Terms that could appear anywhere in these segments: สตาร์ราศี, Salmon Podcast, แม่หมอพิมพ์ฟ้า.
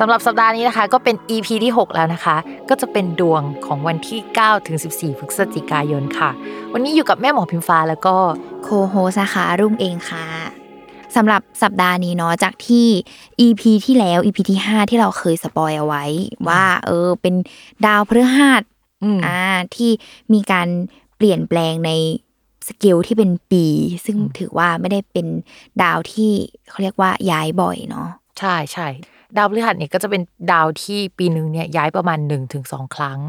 สำหรับสัปดาห์นี้นะคะก็เป็น EP ที่ 6แล้วนะคะก็จะเป็นดวงของวันที่9ถึง14พฤศจิกายนค่ะวันนี้อยู่กับแม่หมอพิมฟ้าแล้วก็โคโฮสนะคะรุ่งเองค่ะสำหรับสัปดาห์นี้เนาะจากที่ EP ที่แล้ว EP ที่5ที่เราเคยสปอยเอาไว้ว่าเป็นดาวพฤหัสที่มีการเปลี่ยนแปลงในสเกลที่เป็นปีซึ่งถือว่าไม่ได้เป็นดาวที่เขาเรียกว่าย้ายบ่อยเนาะใช่ๆดาวพฤหัสเนี่ยก็จะเป็นดาวที่ปีนึงเนี่ยย้ายประมาณ 1-2 ครั้ง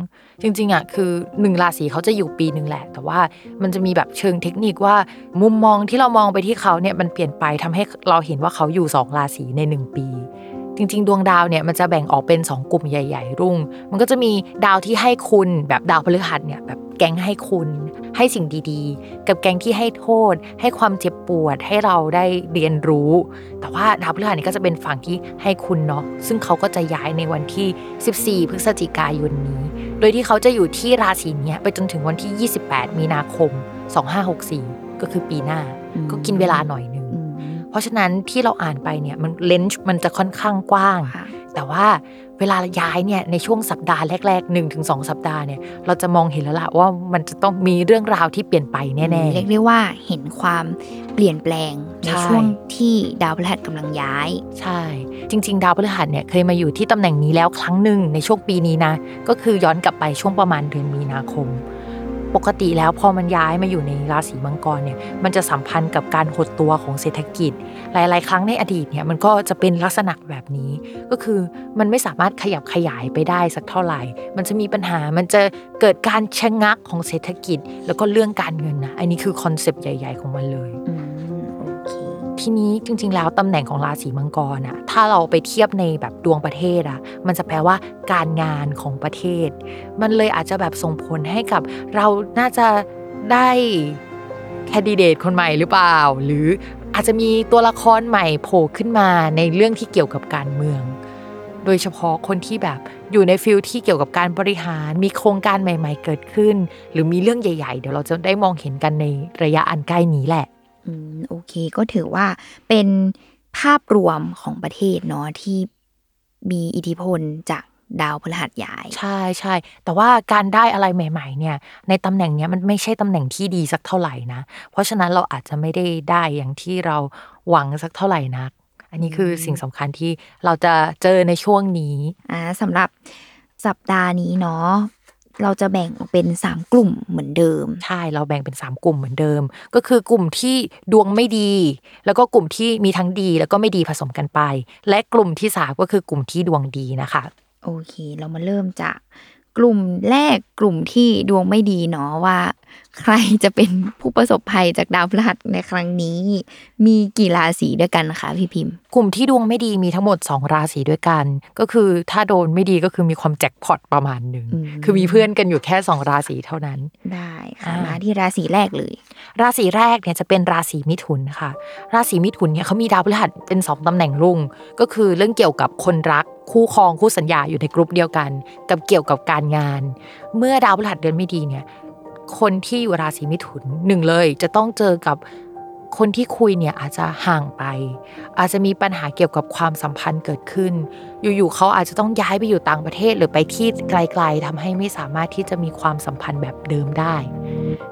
จริงๆอ่ะคือ1ราศีเขาจะอยู่ปีนึงแหละแต่ว่ามันจะมีแบบเชิงเทคนิคว่ามุมมองที่เรามองไปที่เขาเนี่ยมันเปลี่ยนไปทำให้เราเห็นว่าเขาอยู่2ราศีใน1ปีจริงๆดวงดาวเนี่ยมันจะแบ่งออกเป็น2กลุ่มใหญ่ๆรุ่งมันก็จะมีดาวที่ให้คุณแบบดาวพฤหัสเนี่ยแบบแก๊งให้คุณให้สิ่งดีๆกับแก๊งที่ให้โทษให้ความเจ็บปวดให้เราได้เรียนรู้แต่ว่าดาวพฤหัสนี่ก็จะเป็นฝั่งที่ให้คุณเนาะซึ่งเขาก็จะย้ายในวันที่14พฤศจิกายนนี้โดยที่เขาจะอยู่ที่ราศีนี้ไปจนถึงวันที่28มีนาคม2564ก็คือปีหน้าก็กินเวลาหน่อยนึงเพราะฉะนั้นที่เราอ่านไปเนี่ยมันเลนส์มันจะค่อนข้างกว้างแต่ว่าเวลาย้ายเนี่ยในช่วงสัปดาห์แรกๆ 1-2 สัปดาห์เนี่ยเราจะมองเห็นแล้วล่ะว่ามันจะต้องมีเรื่องราวที่เปลี่ยนไปแน่ๆเรียกได้ว่าเห็นความเปลี่ยนแปลงในช่วงที่ดาวพฤหัสกำลังย้ายใช่จริงๆดาวพฤหัสเนี่ยเคยมาอยู่ที่ตำแหน่งนี้แล้วครั้งนึงในช่วงปีนี้นะก็คือย้อนกลับไปช่วงประมาณเดือนมีนาคมปกติแล้วพอมันย้ายมาอยู่ในราศีมังกรเนี่ยมันจะสัมพันธ์กับการหดตัวของเศรษฐกิจหลายๆครั้งในอดีตเนี่ยมันก็จะเป็นลักษณะแบบนี้ก็คือมันไม่สามารถขยับขยายไปได้สักเท่าไหร่มันจะมีปัญหามันจะเกิดการชะงักของเศรษฐกิจแล้วก็เรื่องการเงินนะอันนี้คือคอนเซปต์ใหญ่ๆของมันเลยทีนี้จริงๆแล้วตำแหน่งของราศีมังกรอะถ้าเราไปเทียบในแบบดวงประเทศอะมันจะแปลว่าการงานของประเทศมันเลยอาจจะแบบส่งผลให้กับเราน่าจะได้แคนดิเดตคนใหม่หรือเปล่าหรืออาจจะมีตัวละครใหม่โผล่ขึ้นมาในเรื่องที่เกี่ยวกับการเมืองโดยเฉพาะคนที่แบบอยู่ในฟิลที่เกี่ยวกับการบริหารมีโครงการใหม่ๆเกิดขึ้นหรือมีเรื่องใหญ่ๆเดี๋ยวเราจะได้มองเห็นกันในระยะอันใกล้นี้แหละโอเคก็ถือว่าเป็นภาพรวมของประเทศเนาะที่มีอิทธิพลจากดาวพฤหัสย้ายใช่ๆแต่ว่าการได้อะไรใหม่ๆเนี่ยในตำแหน่งเนี้ยมันไม่ใช่ตำแหน่งที่ดีสักเท่าไหร่นะเพราะฉะนั้นเราอาจจะไม่ได้อย่างที่เราหวังสักเท่าไหร่นักอันนี้คือสิ่งสำคัญที่เราจะเจอในช่วงนี้สำหรับสัปดาห์นี้เนาะเราจะแบ่งออกเป็น3กลุ่มเหมือนเดิมใช่เราแบ่งเป็น3กลุ่มเหมือนเดิมก็คือกลุ่มที่ดวงไม่ดีแล้วก็กลุ่มที่มีทั้งดีแล้วก็ไม่ดีผสมกันไปและกลุ่มที่3ก็คือกลุ่มที่ดวงดีนะคะโอเคเรามาเริ่มจากกลุ่มแรกกลุ่มที่ดวงไม่ดีเนาะว่าใครจะเป็นผู้ประสบภัยจากดาวพฤหัสในครั้งนี้มีกี่ราศีด้วยกันคะพี่พิมพ์กลุ่มที่ดวงไม่ดีมีทั้งหมด2ราศีด้วยกันก็คือถ้าโดนไม่ดีก็คือมีความแจ็คพอตประมาณนึงคือมีเพื่อนกันอยู่แค่2ราศีเท่านั้นได้ค่ะมาที่ราศีแรกเลยราศีแรกเนี่ยจะเป็นราศีมิถุนค่ะราศีมิถุนเนี่ยเขามีดาวพฤหัสเป็น2ตำแหน่งรุ่งก็คือเรื่องเกี่ยวกับคนรักคู่ครองคู่สัญญาอยู่ในกลุ่มเดียวกันกับเกี่ยวกับการงานเมื่อดาวพฤหัสเดินไม่ดีเนี่ยคนที่อยู่ราศีมิถุน1เลยจะต้องเจอกับคนที่คุยเนี่ยอาจจะห่างไปอาจจะมีปัญหาเกี่ยวกับความสัมพันธ์เกิดขึ้นอยู่ๆเขาอาจจะต้องย้ายไปอยู่ต่างประเทศหรือไปที่ไกลๆทำให้ไม่สามารถที่จะมีความสัมพันธ์แบบเดิมได้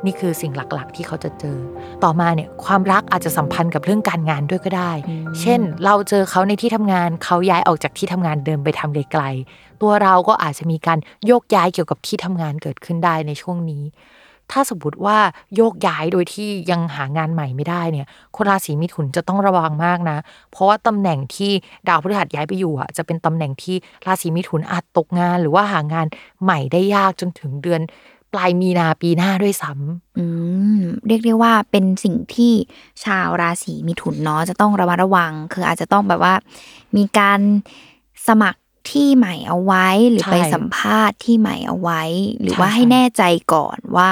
นี่คือสิ่งหลักๆที่เขาจะเจอต่อมาเนี่ยความรักอาจจะสัมพันธ์กับเรื่องการงานด้วยก็ได้เช่นเราเจอเขาในที่ทำงานเขาย้ายออกจากที่ทำงานเดิมไปทำไกลๆตัวเราก็อาจจะมีการโยกย้ายเกี่ยวกับที่ทำงานเกิดขึ้นได้ในช่วงนี้ ถ้าสมมติว่าโยกย้ายโดยที่ยังหางานใหม่ไม่ได้เนี่ยคนราศีมิถุนจะต้องระวังมากนะเพราะว่าตำแหน่งที่ดาวพฤหัสย้ายไปอยู่อ่ะจะเป็นตำแหน่งที่ราศีมิถุนอาจตกงานหรือว่าหางานใหม่ได้ยากจนถึงเดือนปลายมีนาปีหน้าด้วยซ้ำเรียกได้ว่าเป็นสิ่งที่ชาวราศีมิถุนเนาะจะต้องระมัดระวังคืออาจจะต้องแบบว่ามีการสมัครที่ใหม่เอาไว้หรือไปสัมภาษณ์ที่ใหม่เอาไว้หรือว่าให้แน่ใจก่อนว่า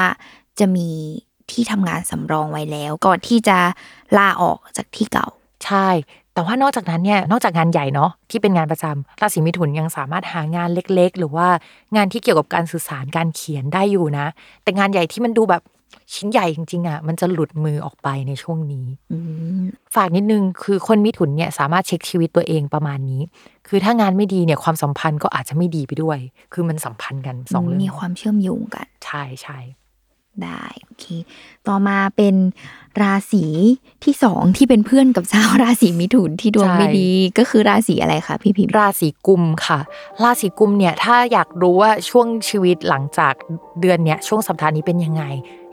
จะมีที่ทำงานสำรองไว้แล้วก่อนที่จะลาออกจากที่เก่าใช่แต่ว่านอกจากนั้นเนี่ยนอกจากงานใหญ่เนาะที่เป็นงานประจำราศีมิถุนยังสามารถหางานเล็กๆหรือว่างานที่เกี่ยวกับการสื่อสารการเขียนได้อยู่นะแต่งานใหญ่ที่มันดูแบบชิ้นใหญ่จริงๆอ่ะมันจะหลุดมือออกไปในช่วงนี้ฝากนิดนึงคือคนมิถุนเนี่ยสามารถเช็คชีวิตตัวเองประมาณนี้คือถ้างานไม่ดีเนี่ยความสัมพันธ์ก็อาจจะไม่ดีไปด้วยคือมันสัมพันธ์กันสองเรื่องมีความเชื่อมโยงกันใช่ใช่ได้โอเคต่อมาเป็นราศีที่สองที่เป็นเพื่อนกับชาวราศีมิถุนที่ดวงไม่ดีก็คือราศีอะไรคะพี่พิมราศีกุมค่ะราศีกุมเนี่ยถ้าอยากรู้ว่าช่วงชีวิตหลังจากเดือนเนี้ยช่วงสัปดาห์นี้เป็นยังไง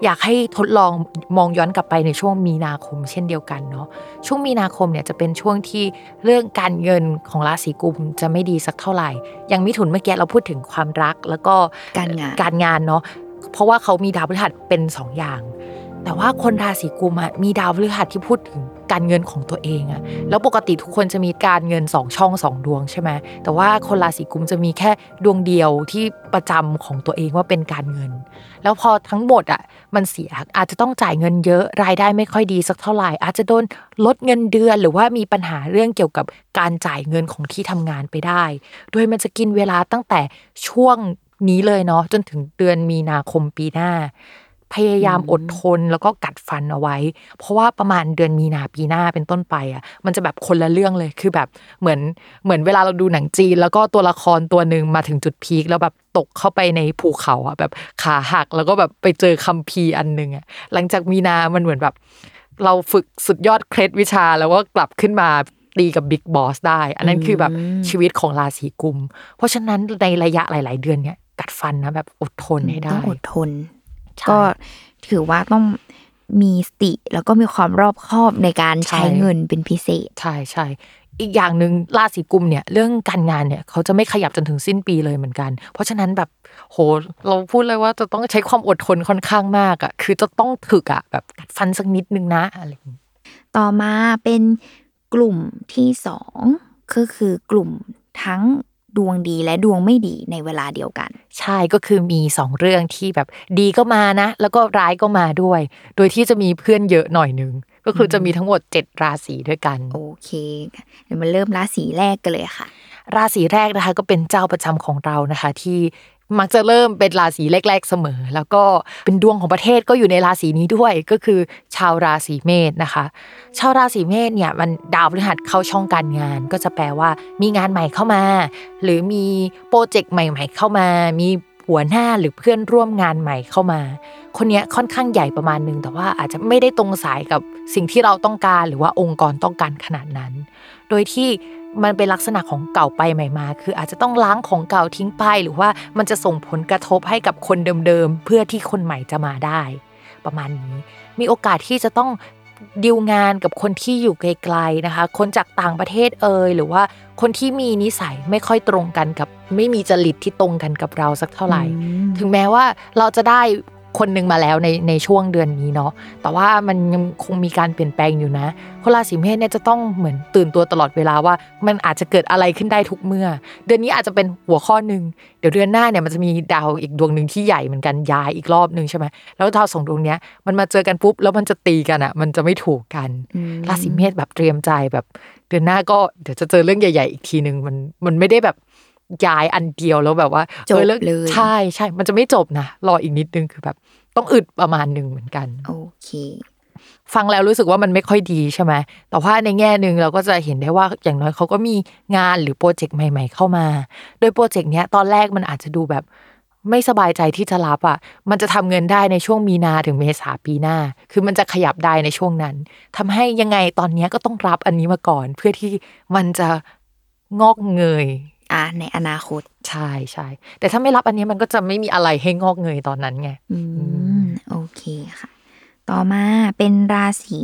อยากให้ทดลองมองย้อนกลับไปในช่วงมีนาคมเช่นเดียวกันเนาะช่วงมีนาคมเนี่ยจะเป็นช่วงที่เรื่องการเงินของราศีกุมจะไม่ดีสักเท่าไหร่อย่างมิถุนเมื่อกี้เราพูดถึงความรักแล้วก็การงานเนาะเพราะว่าเขามีดาวพฤหัสเป็น2อย่างแต่ว่าคนราศีกุมอ่ะมีดาวพฤหัสที่พูดถึงการเงินของตัวเองอ่ะแล้วปกติทุกคนจะมีการเงิน2ช่อง2ดวงใช่ไหมแต่ว่าคนราศีกุมจะมีแค่ดวงเดียวที่ประจำของตัวเองว่าเป็นการเงินแล้วพอทั้งหมดอ่ะมันเสียอาจจะต้องจ่ายเงินเยอะรายได้ไม่ค่อยดีสักเท่าไหร่อาจจะโดนลดเงินเดือนหรือว่ามีปัญหาเรื่องเกี่ยวกับการจ่ายเงินของที่ทำงานไปได้โดยมันจะกินเวลาตั้งแต่ช่วงนี้เลยเนาะจนถึงเดือนมีนาคมปีหน้าพยายามอดทนแล้วก็กัดฟันเอาไว้เพราะว่าประมาณเดือนมีนาปีหน้าเป็นต้นไปอ่ะมันจะแบบคนละเรื่องเลยคือแบบเหมือนเวลาเราดูหนังจีนแล้วก็ตัวละครตัวนึงมาถึงจุดพีคแล้วแบบตกเข้าไปในภูเขาอ่ะแบบขาหักแล้วก็แบบไปเจอคัมภีร์อันนึงอ่ะหลังจากมีนามันเหมือนแบบเราฝึกสุดยอดเคล็ดวิชาแล้วก็กลับขึ้นมาตีกับบิ๊กบอสได้อันนั้นคือแบบชีวิตของราศีกุมเพราะฉะนั้นในระยะหลายๆเดือนเนี่ยกัดฟันนะแบบอดทนให้ได้ต้องอดทนก็ถือว่าต้องมีสติแล้วก็มีความรอบคอบในการใช้เงินเป็นพิเศษใช่ใช่อีกอย่างนึงราศีกุมเนี่ยเรื่องการงานเนี่ยเขาจะไม่ขยับจนถึงสิ้นปีเลยเหมือนกันเพราะฉะนั้นแบบโหเราพูดเลยว่าจะต้องใช้ความอดทนค่อนข้างมากอ่ะคือจะต้องถึกอ่ะแบบกัดฟันสักนิดนึงนะอะไรต่อมาเป็นกลุ่มที่สองก็คือกลุ่มทั้งดวงดีและดวงไม่ดีในเวลาเดียวกันใช่ก็คือมี2เรื่องที่แบบดีก็มานะแล้วก็ร้ายก็มาด้วยโดยที่จะมีเพื่อนเยอะหน่อยนึงก็คือจะมีทั้งหมด7ราศีด้วยกันโอเคเดี๋ยวมาเริ่มราศีแรกกันเลยค่ะราศีแรกนะคะก็เป็นเจ้าประจำของเรานะคะที่มักจะเริ่มเป็นราศีแรกๆเสมอแล้วก็เป็นดวงของประเทศก็อยู่ในราศีนี้ด้วยก็คือชาวราศีเมษนะคะชาวราศีเมษเนี่ยมันดาวพฤหัสเข้าช่องการงานก็จะแปลว่ามีงานใหม่เข้ามาหรือมีโปรเจกต์ใหม่ๆเข้ามามีหัวหน้าหรือเพื่อนร่วมงานใหม่เข้ามาคนเนี้ยค่อนข้างใหญ่ประมาณนึงแต่ว่าอาจจะไม่ได้ตรงสายกับสิ่งที่เราต้องการหรือว่าองค์กรต้องการขนาดนั้นโดยที่มันเป็นลักษณะของเก่าไปใหม่มาคืออาจจะต้องล้างของเก่าทิ้งไปหรือว่ามันจะส่งผลกระทบให้กับคนเดิมๆเพื่อที่คนใหม่จะมาได้ประมาณนี้มีโอกาสที่จะต้องดีลงานกับคนที่อยู่ไกลๆนะคะคนจากต่างประเทศหรือว่าคนที่มีนิสัยไม่ค่อยตรงกันกับไม่มีจริตที่ตรงกันกับเราสักเท่าไหร่ถึงแม้ว่าเราจะได้คนนึงมาแล้วในช่วงเดือนนี้เนาะแต่ว่ามันยังคงมีการเปลี่ยนแปลงอยู่นะคนราศีเมษเนี่ยจะต้องเหมือนตื่นตัวตลอดเวลาว่ามันอาจจะเกิดอะไรขึ้นได้ทุกเมื่อเดือนนี้อาจจะเป็นหัวข้อนึงเดี๋ยวเดือนหน้าเนี่ยมันจะมีดาวอีกดวงนึงที่ใหญ่เหมือนกันย้ายอีกรอบนึงใช่มั้ยแล้วดาว2ดวงเนี้ยมันมาเจอกันปุ๊บแล้วมันจะตีกันอ่ะมันจะไม่ถูกกันราศีเมษแบบเตรียมใจแบบเดือนหน้าก็เดี๋ยวจะเจอเรื่องใหญ่ๆอีกทีนึงมันไม่ได้แบบย้ายอันเดียวแล้วแบบว่าจบเลยใช่ใช่มันจะไม่จบนะรออีกนิดนึงคือแบบต้องอึดประมาณนึงเหมือนกันโอเคฟังแล้วรู้สึกว่ามันไม่ค่อยดีใช่ไหมแต่ว่าในแง่นึงเราก็จะเห็นได้ว่าอย่างน้อยเขาก็มีงานหรือโปรเจกต์ใหม่ๆเข้ามาโดยโปรเจกต์เนี้ยตอนแรกมันอาจจะดูแบบไม่สบายใจที่จะรับอ่ะมันจะทำเงินได้ในช่วงมีนาถึงเมษาปีหน้าคือมันจะขยับได้ในช่วงนั้นทำให้ยังไงตอนนี้ก็ต้องรับอันนี้มาก่อนเพื่อที่มันจะงอกเงยในอนาคต ใช่ใช่แต่ถ้าไม่รับอันนี้มันก็จะไม่มีอะไรให้งอกเงยตอนนั้นไงโอเคค่ะต่อมาเป็นราศี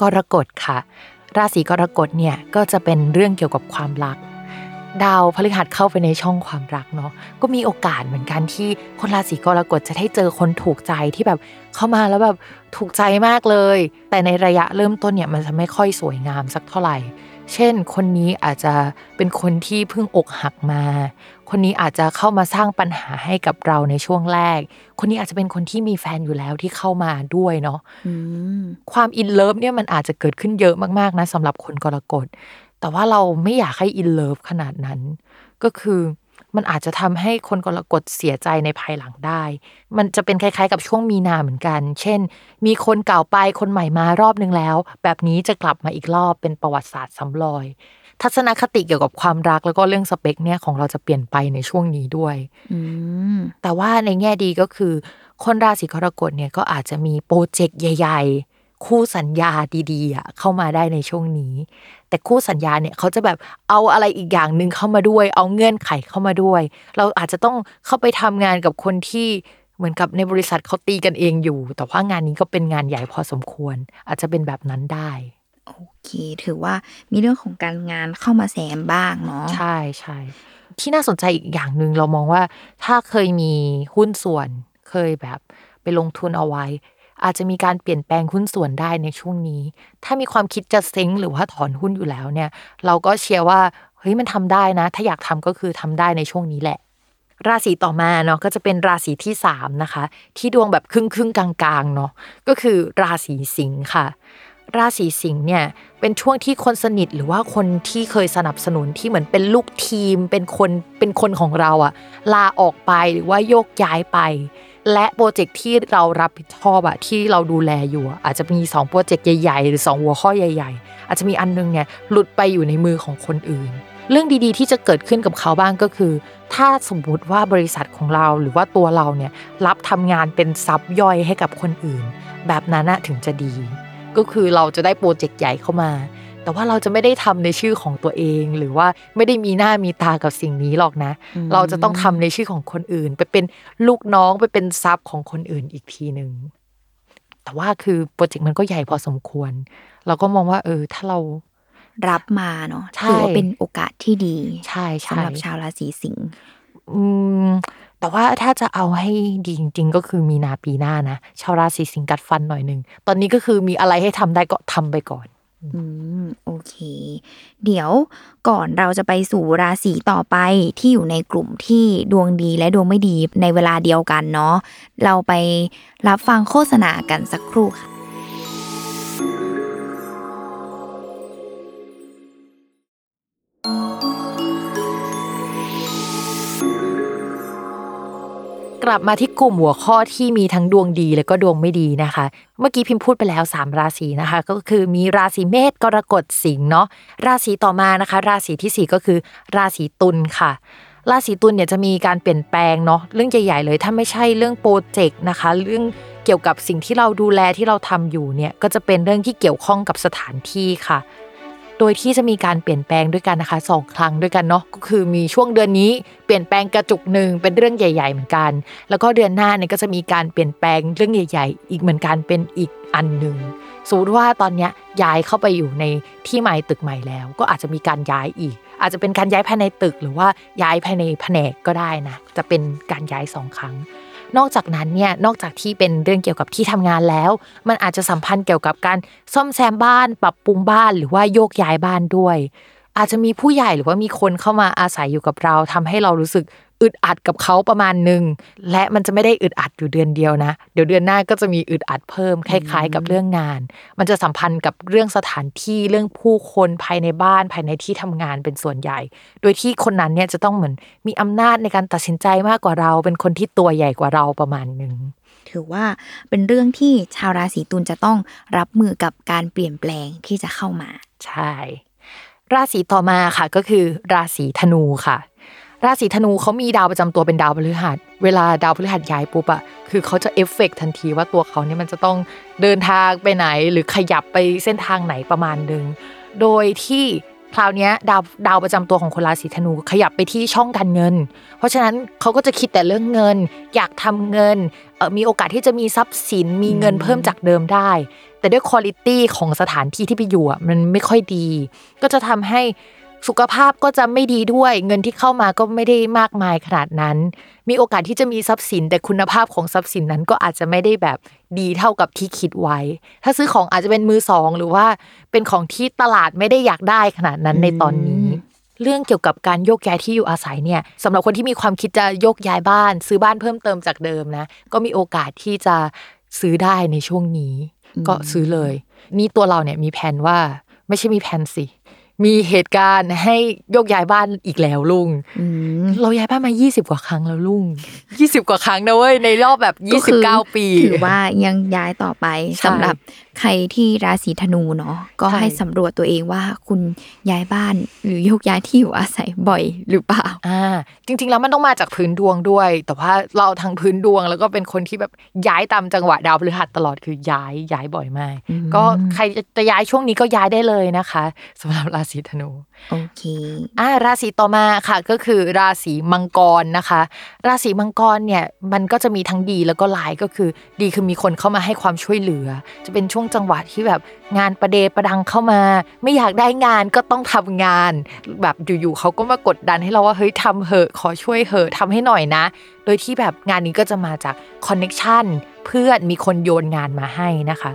กรกฎค่ะราศีกรกฎเนี่ยก็จะเป็นเรื่องเกี่ยวกับความรักดาวพฤหัสเข้าไปในช่องความรักเนาะก็มีโอกาสเหมือนกันที่คนราศีกรกฎจะได้เจอคนถูกใจที่แบบเข้ามาแล้วแบบถูกใจมากเลยแต่ในระยะเริ่มต้นเนี่ยมันจะไม่ค่อยสวยงามสักเท่าไหร่เช่นคนนี้อาจจะเป็นคนที่เพิ่งอกหักมาคนนี้อาจจะเข้ามาสร้างปัญหาให้กับเราในช่วงแรกคนนี้อาจจะเป็นคนที่มีแฟนอยู่แล้วที่เข้ามาด้วยเนาะความอินเลิฟเนี่ยมันอาจจะเกิดขึ้นเยอะมากๆนะสำหรับคนกรกฎแต่ว่าเราไม่อยากให้อินเลิฟขนาดนั้นก็คือมันอาจจะทำให้คนกรกฎเสียใจในภายหลังได้มันจะเป็นคล้ายๆกับช่วงมีนาเหมือนกันเช่นมีคนเก่าไปคนใหม่มารอบนึงแล้วแบบนี้จะกลับมาอีกรอบเป็นประวัติศาสตร์ซ้ำรอยทัศนคติเกี่ยวกับความรักแล้วก็เรื่องสเปคเนี่ยของเราจะเปลี่ยนไปในช่วงนี้ด้วยแต่ว่าในแง่ดีก็คือคนราศีกรกฎเนี่ยก็อาจจะมีโปรเจกต์ใหญ่ๆคู่สัญญาดีๆเข้ามาได้ในช่วงนี้แต่คู่สัญญาเนี่ยเขาจะแบบเอาอะไรอีกอย่างนึงเข้ามาด้วยเอาเงื่อนไขเข้ามาด้วยเราอาจจะต้องเข้าไปทำงานกับคนที่เหมือนกับในบริษัทเขาตีกันเองอยู่แต่ว่างานนี้ก็เป็นงานใหญ่พอสมควรอาจจะเป็นแบบนั้นได้โอเคถือว่ามีเรื่องของการงานเข้ามาแซมบ้างเนาะใช่ใช่ที่น่าสนใจอีกอย่างนึงเรามองว่าถ้าเคยมีหุ้นส่วนเคยแบบไปลงทุนเอาไว้อาจจะมีการเปลี่ยนแปลงหุ้นส่วนได้ในช่วงนี้ถ้ามีความคิดจะเซ้งหรือว่าถอนหุ้นอยู่แล้วเนี่ยเราก็เชียร์ว่าเฮ้ยมันทำได้นะถ้าอยากทำก็คือทำได้ในช่วงนี้แหละราศีต่อมาเนาะก็จะเป็นราศีที่3นะคะที่ดวงแบบครึ่งๆกลางๆเนาะก็คือราศีสิงห์ค่ะราศีสิงห์เนี่ยเป็นช่วงที่คนสนิทหรือว่าคนที่เคยสนับสนุนที่เหมือนเป็นลูกทีมเป็นคนของเราอะลาออกไปหรือว่าโยกย้ายไปและโปรเจกต์ที่เรารับผิดชอบอะที่เราดูแลอยู่อาจจะมี2โปรเจกต์ใหญ่ๆหรือ2หัวข้อใหญ่ๆอาจจะมีอันนึงเนี่ยหลุดไปอยู่ในมือของคนอื่นเรื่องดีๆที่จะเกิดขึ้นกับเขาบ้างก็คือถ้าสมมติว่าบริษัทของเราหรือว่าตัวเราเนี่ยรับทำงานเป็นซับย่อยให้กับคนอื่นแบบนั้นถึงจะดีก็คือเราจะได้โปรเจกต์ใหญ่เข้ามาแต่ว่าเราจะไม่ได้ทำในชื่อของตัวเองหรือว่าไม่ได้มีหน้ามีตากับสิ่งนี้หรอกนะเราจะต้องทำในชื่อของคนอื่นไปเป็นลูกน้องไปเป็นซับของคนอื่นอีกทีนึงแต่ว่าคือโปรเจกต์มันก็ใหญ่พอสมควรเราก็มองว่าถ้าเรารับมาเนาะถือว่าเป็นโอกาสที่ดีสำหรับชาวราศีสิงห์แต่ว่าถ้าจะเอาให้ดีจริงๆก็คือมีนาปีหน้านะชาวราศีสิงห์กัดฟันหน่อยนึงตอนนี้ก็คือมีอะไรให้ทำได้ก็ทำไปก่อนโอเคเดี๋ยวก่อนเราจะไปสู่ราศีต่อไปที่อยู่ในกลุ่มที่ดวงดีและดวงไม่ดีในเวลาเดียวกันเนาะเราไปรับฟังโฆษณากันสักครู่ค่ะกลับมาที่กลุ่มหัวข้อที่มีทั้งดวงดีและก็ดวงไม่ดีนะคะเมื่อกี้พิมพ์พูดไปแล้ว3ราศีนะคะก็คือมีราศีเมษกรกฎสิงห์เนาะราศีต่อมานะคะราศีที่4ก็คือราศีตุลค่ะราศีตุลเนี่ยจะมีการเปลี่ยนแปลงเนาะเรื่องใหญ่ๆเลยถ้าไม่ใช่เรื่องโปรเจกต์นะคะเรื่องเกี่ยวกับสิ่งที่เราดูแลที่เราทำอยู่เนี่ยก็จะเป็นเรื่องที่เกี่ยวข้องกับสถานที่ค่ะโดยที่จะมีการเปลี่ยนแปลงด้วยกันนะคะ2ครั้งด้วยกันเนาะก็คือมีช่วงเดือนนี้เปลี่ยนแปลงกระจุกหนึ่งเป็นเรื่องใหญ่ๆเหมือนกันแล้วก็เดือนหน้าเนี่ยก็จะมีการเปลี่ยนแปลงเรื่องใหญ่ๆอีกเหมือนกันเป็นอีกอันนึงสมมุติว่าตอนเนี้ยย้ายเข้าไปอยู่ในที่ใหม่ตึกใหม่แล้วก็อาจจะมีการย้ายอีกอาจจะเป็นการย้ายภายในตึกหรือว่าย้ายภายในแผนกก็ได้นะจะเป็นการย้าย2ครั้งนอกจากนั้นเนี่ยนอกจากที่เป็นเรื่องเกี่ยวกับที่ทำงานแล้วมันอาจจะสัมพันธ์เกี่ยวกับการซ่อมแซมบ้านปรับปรุงบ้านหรือว่าโยกย้ายบ้านด้วยอาจจะมีผู้ใหญ่หรือว่ามีคนเข้ามาอาศัยอยู่กับเราทำให้เรารู้สึกอึดอัดกับเขาประมาณนึงและมันจะไม่ได้อึดอัดอยู่เดือนเดียวนะเดี๋ยวเดือนหน้าก็จะมีอึดอัดเพิ่มคล้ายๆกับเรื่องงานมันจะสัมพันธ์กับเรื่องสถานที่เรื่องผู้คนภายในบ้านภายในที่ทำงานเป็นส่วนใหญ่โดยที่คนนั้นเนี่ยจะต้องเหมือนมีอำนาจในการตัดสินใจมากกว่าเราเป็นคนที่ตัวใหญ่กว่าเราประมาณนึงถือว่าเป็นเรื่องที่ชาวราศีตุลจะต้องรับมือกับการเปลี่ยนแปลงที่จะเข้ามาใช่ราศีต่อมาค่ะก็คือราศีธนูค่ะราศีธนูเขามีดาวประจำตัวเป็นดาวพฤหัสเวลาดาวพฤหัสย้ายปุ๊บอะคือเขาจะเอฟเฟกต์ทันทีว่าตัวเขาเนี่ยมันจะต้องเดินทางไปไหนหรือขยับไปเส้นทางไหนประมาณนึงโดยที่ คราวนี้ดาวประจำตัวของคนราศีธนูขยับไปที่ช่องการเงินเพราะฉะนั้นเขาก็จะคิดแต่เรื่องเงินอยากทำเงินมีโอกาสที่จะมีทรัพย์สินมีเงินเพิ่มจากเดิมได้แต่ด้วยควอลิตี้ของสถานที่ที่ไปอยู่มันไม่ค่อยดีก็จะทำให้สุขภาพก็จะไม่ดีด้วยเงินที่เข้ามาก็ไม่ได้มากมายขนาดนั้นมีโอกาสที่จะมีทรัพย์สินแต่คุณภาพของทรัพย์สินนั้นก็อาจจะไม่ได้แบบดีเท่ากับที่คิดไว้ถ้าซื้อของอาจจะเป็นมือสองหรือว่าเป็นของที่ตลาดไม่ได้อยากได้ขนาดนั้นในตอนนี้เรื่องเกี่ยวกับการโยกย้ายที่อยู่อาศัยเนี่ยสำหรับคนที่มีความคิดจะโยกย้ายบ้านซื้อบ้านเพิ่มเติมจากเดิมนะก็มีโอกาสที่จะซื้อได้ในช่วงนี้ก็ซื้อเลยนี่ตัวเราเนี่ยมีแผนว่าไม่ใช่มีแผนสิมีเหตุการณ์ให้โยกย้ายบ้านอีกแล้วลุงเราย้ายบ้านมา20กว่าครั้งแล้วลุง20กว่าครั้งนะเว้ยในรอบแบบ29ปีถือว่ายังย้ายต่อไปสำหรับใครที่ราศีธนูเนาะก็ให้สำรวจตัวเองว่าคุณย้ายบ้านหรือโยกย้ายที่อยู่อาศัยบ่อยหรือเปล่าจริงๆแล้วมันต้องมาจากพื้นดวงด้วยแต่ว่าเราทางพื้นดวงแล้วก็เป็นคนที่แบบย้ายตามจังหวะดาวพฤหัสตลอดคือย้ายบ่อยมากก็ใครจะย้ายช่วงนี้ก็ย้ายได้เลยนะคะสำหรับราศีธนูโอเคราศีต่อมาค่ะก็คือราศีมังกรนะคะราศีมังกรเนี่ยมันก็จะมีทั้งดีแล้วก็ร้ายก็คือดีคือมีคนเข้ามาให้ความช่วยเหลือจะเป็นช่วงจังหวะที่แบบงานประเดประดังเข้ามาไม่อยากได้งานก็ต้องทำงานแบบอยู่ๆเขาก็มากดดันให้เราว่าเฮ้ยทำเหอะขอช่วยเหอะทำให้หน่อยนะโดยที่แบบงานนี้ก็จะมาจากคอนเนคชั่นเพื่อนมีคนโยนงานมาให้นะคะ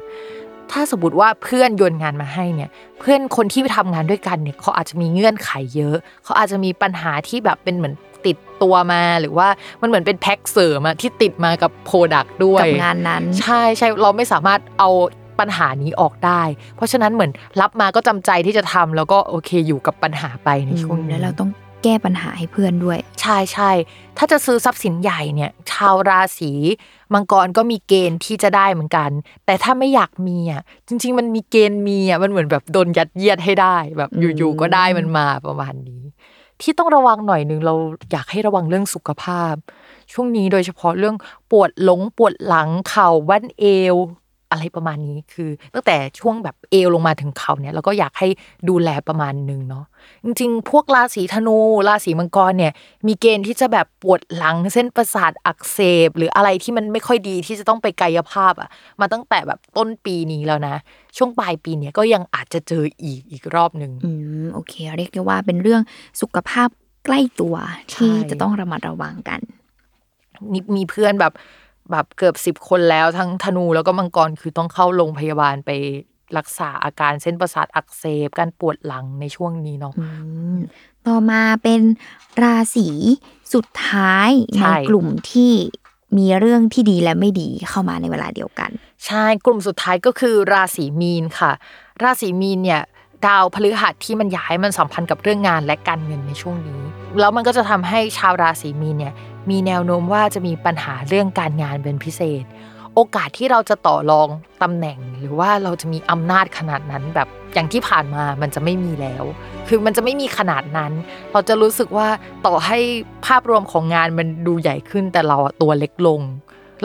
ถ้าสมมติว่าเพื่อนโยนงานมาให้เนี่ยเพื่อนคนที่ทำงานด้วยกันเนี่ยเขาอาจจะมีเงื่อนไขเยอะเขาอาจจะมีปัญหาที่แบบเป็นเหมือนติดตัวมาหรือว่ามันเหมือนเป็นแพ็คเสริมอะที่ติดมากับโปรดักต์ด้วยกับงานนั้นใช่ใช่เราไม่สามารถเอาปัญหานี้ออกได้เพราะฉะนั้นเหมือนรับมาก็จำใจที่จะทำแล้วก็โอเคอยู่กับปัญหาไปในช่วงนี้แล้วเราต้องแก้ปัญหาให้เพื่อนด้วยใช่ใช่ถ้าจะซื้อทรัพย์สินใหญ่เนี่ยชาวราศีมังกรก็มีเกณฑ์ที่จะได้เหมือนกันแต่ถ้าไม่อยากมีอ่ะจริงๆมันมีเกณฑ์มีอ่ะมันเหมือนแบบโดนยัดเยียดให้ได้แบบอยู่ๆก็ได้มันมาประมาณนี้ที่ต้องระวังหน่อยนึงเราอยากให้ระวังเรื่องสุขภาพช่วงนี้โดยเฉพาะเรื่องปวดหลังเข่าบั้นเอวอะไรประมาณนี้คือตั้งแต่ช่วงแบบเอวลงมาถึงเข่าเนี่ยเราก็อยากให้ดูแลประมาณนึงเนาะจริงๆพวกราศีธนูราศีมังกรเนี่ยมีเกณฑ์ที่จะแบบปวดหลังเส้นประสาทอักเสบหรืออะไรที่มันไม่ค่อยดีที่จะต้องไปกายภาพอ่ะมาตั้งแต่แบบต้นปีนี้แล้วนะช่วงปลายปีเนี่ยก็ยังอาจจะเจออีกรอบนึงโอเคเรียกได้ว่าเป็นเรื่องสุขภาพใกล้ตัวที่จะต้องระมัดระวังกันมีเพื่อนแบบเกือบ10คนแล้วทั้งธนูแล้วก็มังกรคือต้องเข้าโรงพยาบาลไปรักษาอาการเส้นประสาทอักเสบการปวดหลังในช่วงนี้เนาะต่อมาเป็นราศีสุดท้ายในกลุ่มที่มีเรื่องที่ดีและไม่ดีเข้ามาในเวลาเดียวกันใช่กลุ่มสุดท้ายก็คือราศีมีนค่ะราศีมีนเนี่ยดาวพฤหัสที่มันย้ายมันสัมพันธ์กับเรื่องงานและการเงินในช่วงนี้แล้วมันก็จะทำให้ชาวราศีมีนเนี่ยมีแนวโน้มว่าจะมีปัญหาเรื่องการงานเป็นพิเศษโอกาสที่เราจะต่อรองตำแหน่งหรือว่าเราจะมีอำนาจขนาดนั้นแบบอย่างที่ผ่านมามันจะไม่มีแล้วคือมันจะไม่มีขนาดนั้นเราจะรู้สึกว่าต่อให้ภาพรวมของงานมันดูใหญ่ขึ้นแต่เราตัวเล็กลง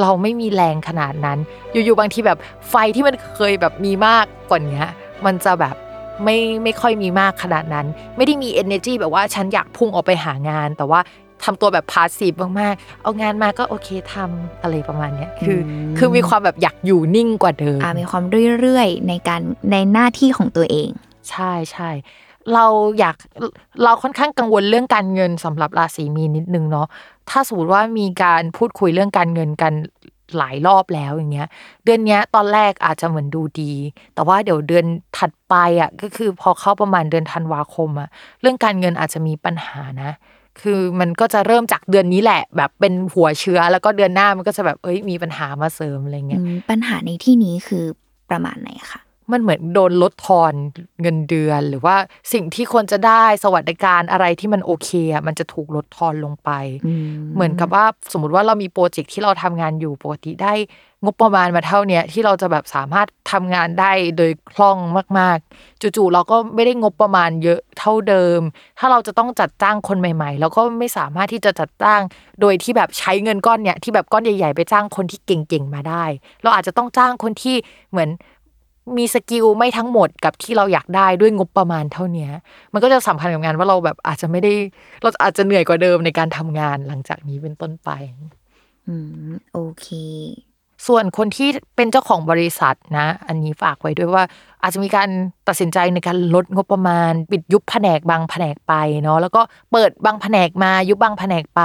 เราไม่มีแรงขนาดนั้นอยู่ๆบางทีแบบไฟที่มันเคยแบบมีมากกว่านี้มันจะแบบไม่ค่อยมีมากขนาดนั้นไม่ได้มี energy แบบว่าฉันอยากพุ่งออกไปหางานแต่ว่าทำตัวแบบพาสซีฟมากๆเอางานมาก็โอเคทำอะไรประมาณนี้คือมีความแบบอยากอยู่นิ่งกว่าเดิมมีความเรื่อยๆในหน้าที่ของตัวเองใช่ๆเราค่อนข้างกังวลเรื่องการเงินสำหรับราศีมีนนิดนึงเนาะถ้าสมมติว่ามีการพูดคุยเรื่องการเงินกันหลายรอบแล้วอย่างเงี้ยเดือนนี้ตอนแรกอาจจะเหมือนดูดีแต่ว่าเดี๋ยวเดือนถัดไปอ่ะก็คือพอเข้าประมาณเดือนธันวาคมอ่ะเรื่องการเงินอาจจะมีปัญหานะคือมันก็จะเริ่มจากเดือนนี้แหละแบบเป็นหัวเชื้อแล้วก็เดือนหน้ามันก็จะแบบมีปัญหามาเสริมอะไรเงี้ยปัญหาในที่นี้คือประมาณไหนคะมันเหมือนโดนลดทอนเงินเดือนหรือว่าสิ่งที่ควรจะได้สวัสดิการอะไรที่มันโอเคอ่ะมันจะถูกลดทอนลงไปเหมือนกับว่าสมมติว่าเรามีโปรเจกต์ที่เราทำงานอยู่ปกติได้งบประมาณมาเท่านี้ที่เราจะแบบสามารถทำงานได้โดยคล่องมากๆจู่ๆเราก็ไม่ได้งบประมาณเยอะเท่าเดิมถ้าเราจะต้องจัดจ้างคนใหม่ๆเราก็ไม่สามารถที่จะจัดจ้างโดยที่แบบใช้เงินก้อนเนี้ยที่แบบก้อนใหญ่ๆไปจ้างคนที่เก่งๆมาได้เราอาจจะต้องจ้างคนที่เหมือน มีสกิลไม่ทั้งหมดกับที่เราอยากได้ด้วยงบประมาณเท่านี้มันก็จะสำคัญกับงานว่าเราแบบอาจจะไม่ได้เราอาจจะเหนื่อยกว่าเดิมในการทำงานหลังจากนี้เป็นต้นไปโอเคส่วนคนที่เป็นเจ้าของบริษัทนะอันนี้ฝากไว้ด้วยว่าอาจจะมีการตัดสินใจในการลดงบประมาณปิดยุบแผนกบางแผนกไปเนาะแล้วก็เปิดบางแผนกมายุบบางแผนกไป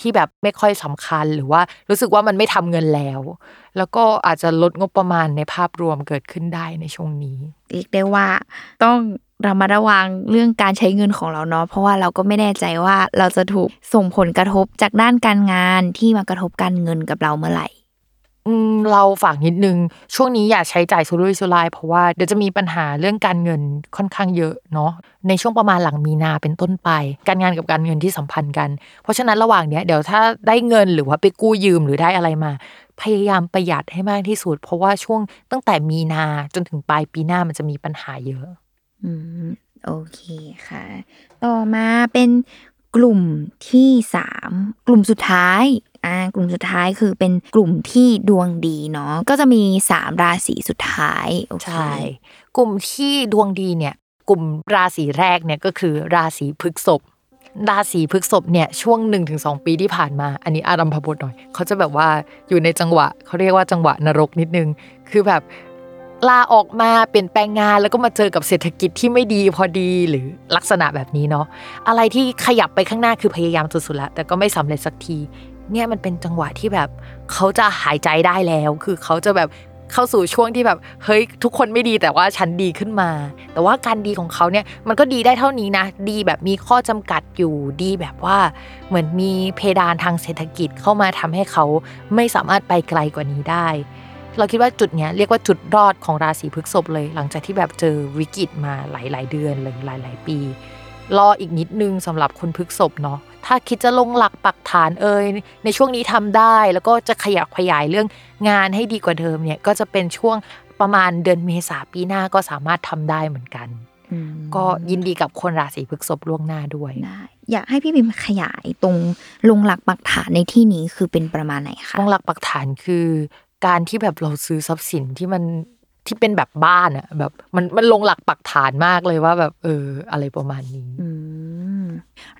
ที่แบบไม่ค่อยสำคัญหรือว่ารู้สึกว่ามันไม่ทำเงินแล้วแล้วก็อาจจะลดงบประมาณในภาพรวมเกิดขึ้นได้ในช่วงนี้เรียกได้ว่าต้องเรามาระวังเรื่องการใช้เงินของเราเนาะเพราะว่าเราก็ไม่แน่ใจว่าเราจะถูกส่งผลกระทบจากด้านการงานที่มากระทบการเงินกับเราเมื่อไหร่เราฝากนิดนึงช่วงนี้อย่าใช้จ่ายสุรุ่ยสุร่ายเพราะว่าเดี๋ยวจะมีปัญหาเรื่องการเงินค่อนข้างเยอะเนาะในช่วงประมาณหลังมีนาเป็นต้นไปการงานกับการเงินที่สัมพันธ์กันเพราะฉะนั้นระหว่างเนี้ยเดี๋ยวถ้าได้เงินหรือว่าไปกู้ยืมหรือได้อะไรมาพยายามประหยัดให้มากที่สุดเพราะว่าช่วงตั้งแต่มีนาจนถึงปลายปีหน้ามันจะมีปัญหาเยอะโอเคค่ะต่อมาเป็นกลุ่มที่3กลุ่มสุดท้ายกลุ่มสุดท้ายคือเป็นกลุ่มที่ดวงดีเนาะก็จะมี3ราศีสุดท้ายโอเคใช่กลุ่มที่ดวงดีเนี่ยกลุ่มราศีแรกเนี่ยก็คือราศีพฤษภเนี่ยช่วง 1-2 ปีที่ผ่านมาอันนี้อารัมภบทหน่อยเขาจะแบบว่าอยู่ในจังหวะเขาเรียกว่าจังหวะนรกนิดนึงคือแบบลาออกมาเปลี่ยนแปลงงานแล้วก็มาเจอกับเศรษฐกิจที่ไม่ดีพอดีหรือลักษณะแบบนี้เนาะอะไรที่ขยับไปข้างหน้าคือพยายามสุดๆแล้วแต่ก็ไม่สำเร็จสักทีเนี่ยมันเป็นจังหวะที่แบบเขาจะหายใจได้แล้วคือเขาจะแบบเข้าสู่ช่วงที่แบบเฮ้ยทุกคนไม่ดีแต่ว่าฉันดีขึ้นมาแต่ว่าการดีของเขาเนี่ยมันก็ดีได้เท่านี้นะดีแบบมีข้อจำกัดอยู่ดีแบบว่าเหมือนมีเพดานทางเศรษฐกิจเข้ามาทำให้เขาไม่สามารถไปไกลกว่านี้ได้เราคิดว่าจุดเนี้ยเรียกว่าจุดรอดของราศีพฤษภเลยหลังจากที่แบบเจอวิกฤตมาหลายๆเดือนหลายปีรออีกนิดนึงสำหรับคนพฤษภเนาะถ้าคิดจะลงหลักปักฐานในช่วงนี้ทำได้แล้วก็จะขยับขยายเรื่องงานให้ดีกว่าเดิมเนี่ยก็จะเป็นช่วงประมาณเดือนเมษาปีหน้าก็สามารถทำได้เหมือนกันก็ยินดีกับคนราศีพฤษภล่วงหน้าด้วยอยากให้พี่พิมขยายตรงลงหลักปักฐานในที่นี้คือเป็นประมาณไหนคะลงหลักปักฐานคือการที่แบบเราซื้อทรัพย์สินที่เป็นแบบบ้านอ่ะแบบมันลงหลักปักฐานมากเลยว่าแบบอะไรประมาณนี้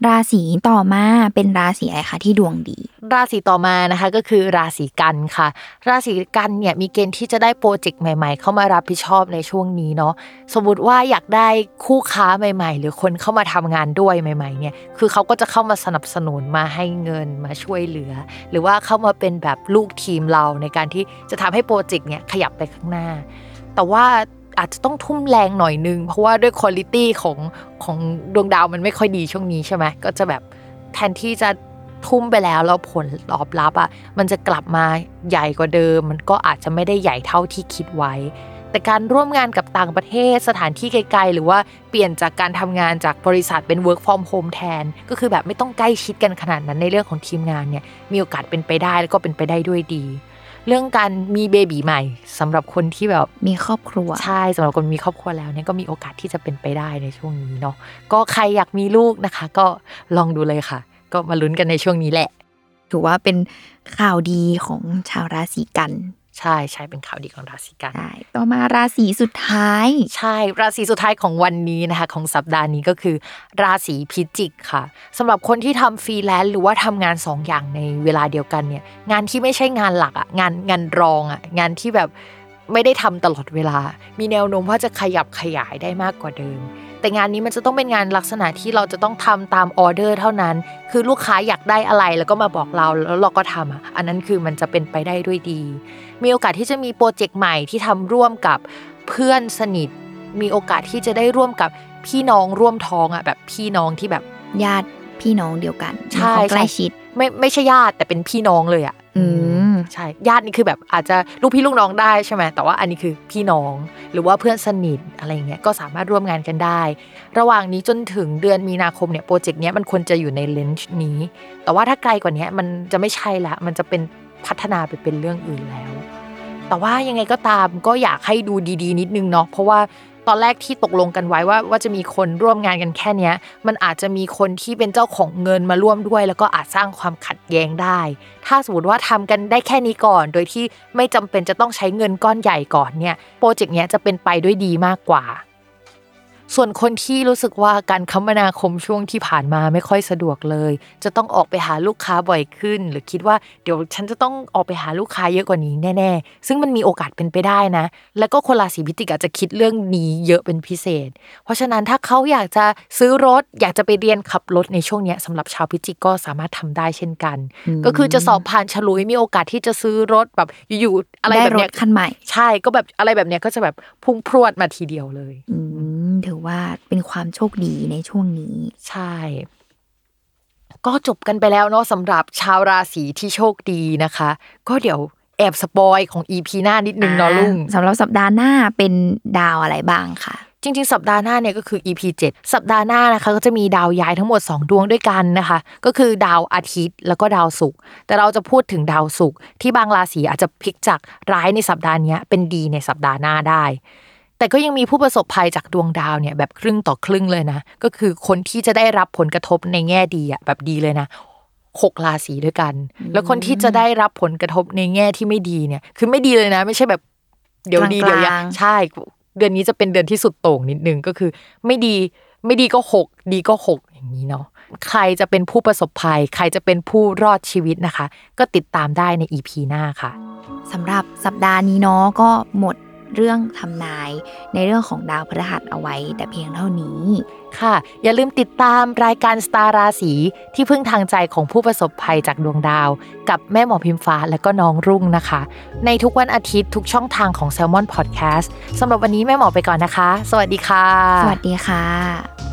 ราศีต่อมาเป็นราศีอะไรคะที่ดวงดีราศีต่อมานะคะก็คือราศีกันค่ะราศีกันเนี่ยมีเกณฑ์ที่จะได้โปรเจกต์ใหม่ๆเข้ามารับผิดชอบในช่วงนี้เนาะสมมุติว่าอยากได้คู่ค้าใหม่ๆหรือคนเข้ามาทำงานด้วยใหม่ๆเนี่ยคือเขาก็จะเข้ามาสนับสนุนมาให้เงินมาช่วยเหลือหรือว่าเข้ามาเป็นแบบลูกทีมเราในการที่จะทำให้โปรเจกต์เนี่ยขยับไปข้างหน้าแต่ว่าอาจจะต้องทุ่มแรงหน่อยนึงเพราะว่าด้วยควอลิตี้ของดวงดาวมันไม่ค่อยดีช่วงนี้ใช่ไหมก็จะแบบแทนที่จะทุ่มไปแล้วผลตอบรับอ่ะมันจะกลับมาใหญ่กว่าเดิมมันก็อาจจะไม่ได้ใหญ่เท่าที่คิดไว้แต่การร่วมงานกับต่างประเทศสถานที่ไกลๆหรือว่าเปลี่ยนจากการทำงานจากบริษัทเป็น work from home แทนก็คือแบบไม่ต้องใกล้ชิดกันขนาดนั้นในเรื่องของทีมงานเนี่ยมีโอกาสเป็นไปได้แล้วก็เป็นไปได้ด้วยดีเรื่องการมีเบบีใหม่สำหรับคนที่แบบมีครอบครัวใช่สำหรับคนมีครอบครัวแล้วเนี่ยก็มีโอกาสที่จะเป็นไปได้ในช่วงนี้เนาะก็ใครอยากมีลูกนะคะก็ลองดูเลยค่ะก็มาลุ้นกันในช่วงนี้แหละถือว่าเป็นข่าวดีของชาวราศีกันใช่ใช่เป็นข่าวดีของราศีกันต่อมาราศีสุดท้ายใช่ราศีสุดท้ายของวันนี้นะคะของสัปดาห์นี้ก็คือราศีพิจิกค่ะสำหรับคนที่ทำฟรีแลนซ์หรือว่าทำงาน2อย่างในเวลาเดียวกันเนี่ยงานที่ไม่ใช่งานหลักอ่ะงานรองอ่ะงานที่แบบไม่ได้ทำตลอดเวลามีแนวโน้มว่าจะขยับขยายได้มากกว่าเดิมแต่งานนี้มันจะต้องเป็นงานลักษณะที่เราจะต้องทำตามออเดอร์เท่านั้นคือลูกค้าอยากได้อะไรแล้วก็มาบอกเราแล้วเราก็ทำอันนั้นคือมันจะเป็นไปได้ด้วยดีมีโอกาสที่จะมีโปรเจกต์ใหม่ที่ทำร่วมกับเพื่อนสนิทมีโอกาสที่จะได้ร่วมกับพี่น้องร่วมท้องอ่ะแบบพี่น้องที่แบบญาติพี่น้องเดียวกันใช่ใกล้ชิดไม่ใช่ญาติแต่เป็นพี่น้องเลยอ่ะใช่ญาตินี่คือแบบอาจจะลูกพี่ลูกน้องได้ใช่ไหมแต่ว่าอันนี้คือพี่น้องหรือว่าเพื่อนสนิทอะไรเงี้ยก็สามารถร่วมงานกันได้ระหว่างนี้จนถึงเดือนมีนาคมเนี่ยโปรเจกต์เนี้ยมันควรจะอยู่ในเลนจ์นี้แต่ว่าถ้าไกลกว่านี้มันจะไม่ใช่ละมันจะเป็นพัฒนาไปเป็นเรื่องอื่นแล้วแต่ว่ายังไงก็ตามก็อยากให้ดูดีๆนิดนึงเนาะเพราะว่า ตอนแรกที่ตกลงกันไว้ว่าจะมีคนร่วมงานกันแค่เนี้ยมันอาจจะมีคนที่เป็นเจ้าของเงินมาร่วมด้วยแล้วก็อาจสร้างความขัดแย้งได้ถ้าสมมติว่าทำกันได้แค่นี้ก่อนโดยที่ไม่จำเป็นจะต้องใช้เงินก้อนใหญ่ก่อนเนี่ยโปรเจกต์เนี้ยจะเป็นไปด้วยดีมากกว่าส่วนคนที่รู้สึกว่าการคมนาคมช่วงที่ผ่านมาไม่ค่อยสะดวกเลยจะต้องออกไปหาลูกค้าบ่อยขึ้นหรือคิดว่าเดี๋ยวฉันจะต้องออกไปหาลูกค้าเยอะกว่านี้แน่ๆซึ่งมันมีโอกาสเป็นไปได้นะแล้วก็คนราศีพิจิกอาจจะคิดเรื่องนี้เยอะเป็นพิเศษเพราะฉะนั้นถ้าเขาอยากจะซื้อรถอยากจะไปเรียนขับรถในช่วงนี้สำหรับชาวพิจิกก็สามารถทำได้เช่นกันก็คือจะสอบผ่านฉลุยมีโอกาสที่จะซื้อรถแบบอยู่ๆอะไรแบบเนี้ยคันใหม่ใช่ก็แบบอะไรแบบเนี้ยก็จะแบบพุ่งพรวดมาทีเดียวเลยถือว่าเป็นความโชคดีในช่วงนี้ใช่ก็จบกันไปแล้วเนาะสำหรับชาวราศีที่โชคดีนะคะก็เดี๋ยวแอบสปอยของ EP หน้านิดนึงเนาะลุงสำหรับสัปดาห์หน้าเป็นดาวอะไรบ้างค่ะจริงๆสัปดาห์หน้าเนี่ยก็คือ EP 7 สัปดาห์หน้านะคะก็จะมีดาวย้ายทั้งหมด2ดวงด้วยกันนะคะก็คือดาวอาทิตย์แล้วก็ดาวศุกร์แต่เราจะพูดถึงดาวศุกร์ที่บางราศีอาจจะพลิกจากร้ายในสัปดาห์นี้เป็นดีในสัปดาห์หน้าได้แต่ก็ยังมีผู้ประสบภัยจากดวงดาวเนี่ยแบบครึ่งต่อครึ่งเลยนะก็คือคนที่จะได้รับผลกระทบในแง่ดีอ่ะแบบดีเลยนะ6ราศีด้วยกันแล้วคนที่จะได้รับผลกระทบในแง่ที่ไม่ดีเนี่ยคือไม่ดีเลยนะไม่ใช่แบบเดี๋ยวดีเดี๋ยวยังใช่เดือนนี้จะเป็นเดือนที่สุดโต่งนิดนึงก็คือไม่ดีก็6ดีก็6อย่างนี้เนาะใครจะเป็นผู้ประสบภัยใครจะเป็นผู้รอดชีวิตนะคะก็ติดตามได้ใน EP หน้าค่ะสำหรับสัปดาห์นี้เนาะก็หมดเรื่องทำนายในเรื่องของดาวพฤหัสเอาไว้แต่เพียงเท่านี้ค่ะอย่าลืมติดตามรายการสตาร์ราศีที่พึ่งทางใจของผู้ประสบภัยจากดวงดาวกับแม่หมอพิมฟ้าและก็น้องรุ่งนะคะในทุกวันอาทิตย์ทุกช่องทางของ Salmon Podcast สำหรับวันนี้แม่หมอไปก่อนนะคะสวัสดีค่ะสวัสดีค่ะ